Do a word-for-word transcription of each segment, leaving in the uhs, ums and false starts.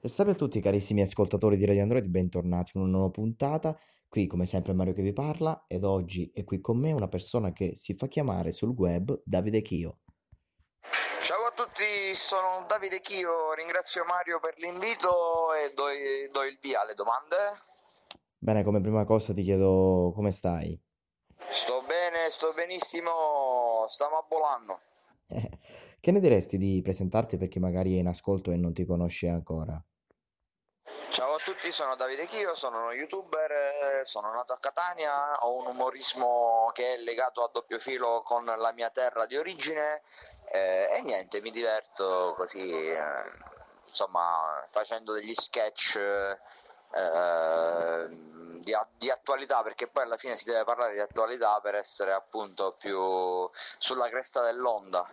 E salve a tutti carissimi ascoltatori di Radio Android, bentornati in una nuova puntata. Qui come sempre Mario che vi parla ed oggi è qui con me una persona che si fa chiamare sul web Davide Chio. Ciao a tutti, sono Davide Chio, ringrazio Mario per l'invito e do, do il via alle domande. Bene, come prima cosa ti chiedo come stai? Sto bene, sto benissimo, stiamo abbolando. Che ne diresti di presentarti per chi magari è in ascolto e non ti conosce ancora? Ciao a tutti, sono Davide Chio, sono uno youtuber, sono nato a Catania, ho un umorismo che è legato a doppio filo con la mia terra di origine eh, e niente, mi diverto così, eh, insomma, facendo degli sketch eh, di, di attualità, perché poi alla fine si deve parlare di attualità per essere appunto più sulla cresta dell'onda.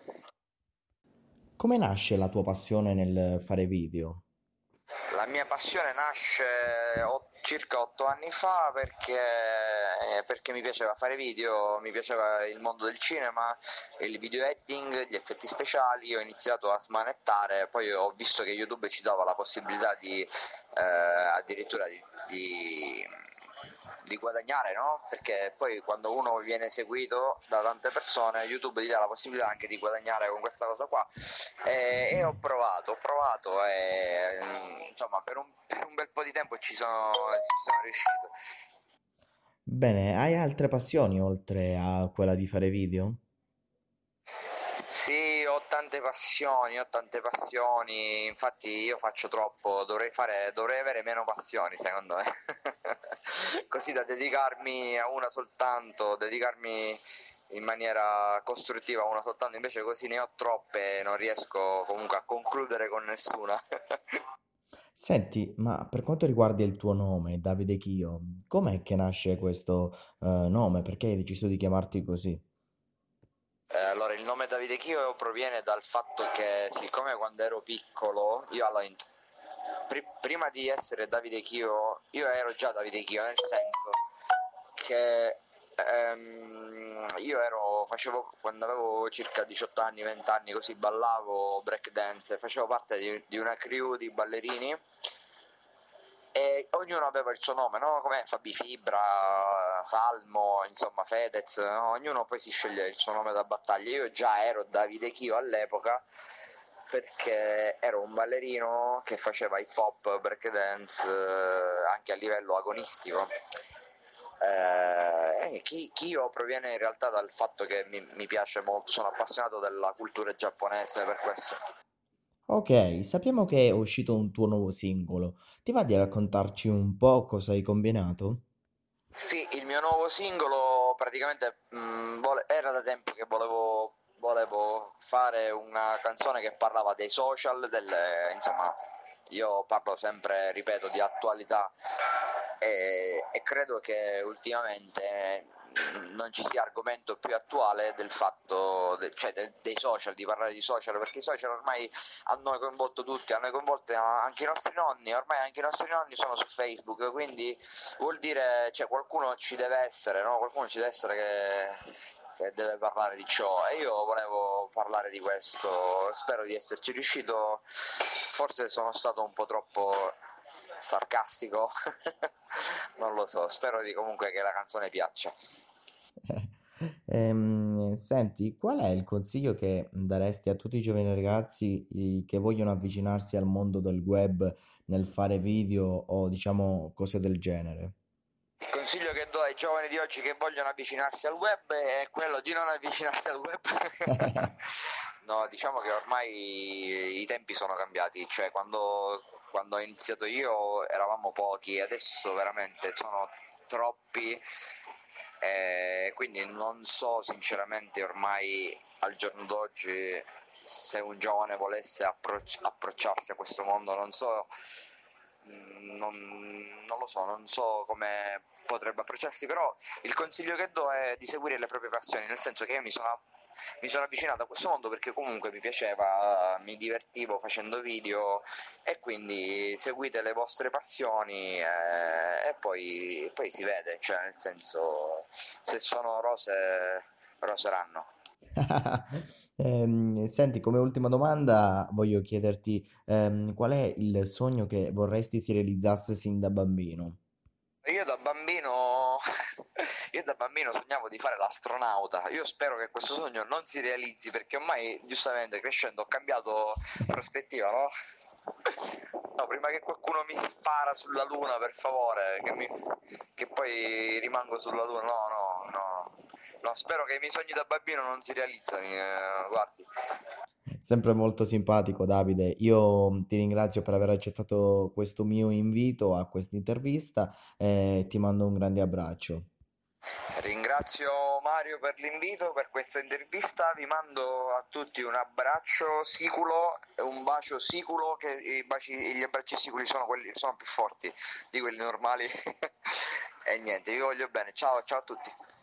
Come nasce la tua passione nel fare video? La mia passione nasce circa otto anni fa perché, perché mi piaceva fare video, mi piaceva il mondo del cinema, il video editing, gli effetti speciali. Ho iniziato a smanettare, poi ho visto che YouTube ci dava la possibilità di eh, addirittura di... di di guadagnare, no? Perché poi quando uno viene seguito da tante persone YouTube gli dà la possibilità anche di guadagnare con questa cosa qua e, e ho provato, ho provato e insomma per un, per un bel po' di tempo ci sono, ci sono riuscito. Bene, hai altre passioni oltre a quella di fare video? Sì, ho tante passioni, ho tante passioni, infatti io faccio troppo, dovrei fare, dovrei avere meno passioni secondo me, così da dedicarmi a una soltanto, dedicarmi in maniera costruttiva a una soltanto, invece così ne ho troppe e non riesco comunque a concludere con nessuna. Senti, ma per quanto riguarda il tuo nome, Davide Chio, com'è che nasce questo eh, nome? Perché hai deciso di chiamarti così? Allora, il nome Davide Chio proviene dal fatto che, siccome quando ero piccolo, io allora, pr- prima di essere Davide Chio, io ero già Davide Chio, nel senso che ehm, io ero, facevo, quando avevo circa diciotto anni, venti anni, così ballavo break dance, facevo parte di, di una crew di ballerini e ognuno aveva il suo nome, no? Come Fabi Fibra, Salmo, insomma Fedez, no? Ognuno poi si sceglie il suo nome da battaglia. Io già ero Davide Chio all'epoca perché ero un ballerino che faceva hip hop, break dance anche a livello agonistico. Eh, chi, Chio proviene in realtà dal fatto che mi, mi piace molto, sono appassionato della cultura giapponese per questo. Ok, sappiamo che è uscito un tuo nuovo singolo. Ti va di raccontarci un po' cosa hai combinato? Sì, il mio nuovo singolo praticamente mh, vole- era da tempo che volevo, volevo fare una canzone che parlava dei social, delle, insomma, io parlo sempre, ripeto, di attualità e, e credo che ultimamente non ci sia argomento più attuale del fatto, de, cioè de, dei social, di parlare di social, perché i social ormai hanno coinvolto tutti, hanno coinvolto anche i nostri nonni, ormai anche i nostri nonni sono su Facebook, quindi vuol dire, cioè qualcuno ci deve essere, no? Qualcuno ci deve essere che... che deve parlare di ciò e io volevo parlare di questo, spero di esserci riuscito, forse sono stato un po' troppo sarcastico, non lo so, spero di comunque che la canzone piaccia. ehm, senti, qual è il consiglio che daresti a tutti i giovani ragazzi che vogliono avvicinarsi al mondo del web nel fare video o diciamo cose del genere? Il consiglio che do ai giovani di oggi che vogliono avvicinarsi al web è quello di non avvicinarsi al web. No, diciamo che ormai i tempi sono cambiati, cioè quando, quando ho iniziato io eravamo pochi, adesso veramente sono troppi, eh, quindi non so sinceramente ormai al giorno d'oggi se un giovane volesse approc- approcciarsi a questo mondo, non so... Non, non lo so, non so come potrebbe approcciarsi, però il consiglio che do è di seguire le proprie passioni, nel senso che io mi sono, mi sono avvicinato a questo mondo perché comunque mi piaceva, mi divertivo facendo video e quindi seguite le vostre passioni e, e poi, poi si vede, cioè nel senso se sono rose, roseranno. Ehm, senti, come ultima domanda voglio chiederti ehm, qual è il sogno che vorresti si realizzasse sin da bambino? Io da bambino, io da bambino sognavo di fare l'astronauta. Io spero che questo sogno non si realizzi, perché ormai, giustamente, crescendo ho cambiato prospettiva, no? No, prima che qualcuno mi spara sulla luna, per favore, che, mi... che poi rimango sulla luna. No, no, no, no, spero che i miei sogni da bambino non si realizzano, eh, guardi. Sempre molto simpatico, Davide. Io ti ringrazio per aver accettato questo mio invito a questa intervista e ti mando un grande abbraccio. Ringrazio Mario per l'invito, per questa intervista. Vi mando a tutti un abbraccio siculo, un bacio siculo, che i baci, gli abbracci siculi sono quelli sono più forti di quelli normali. E niente, vi voglio bene. Ciao, ciao a tutti.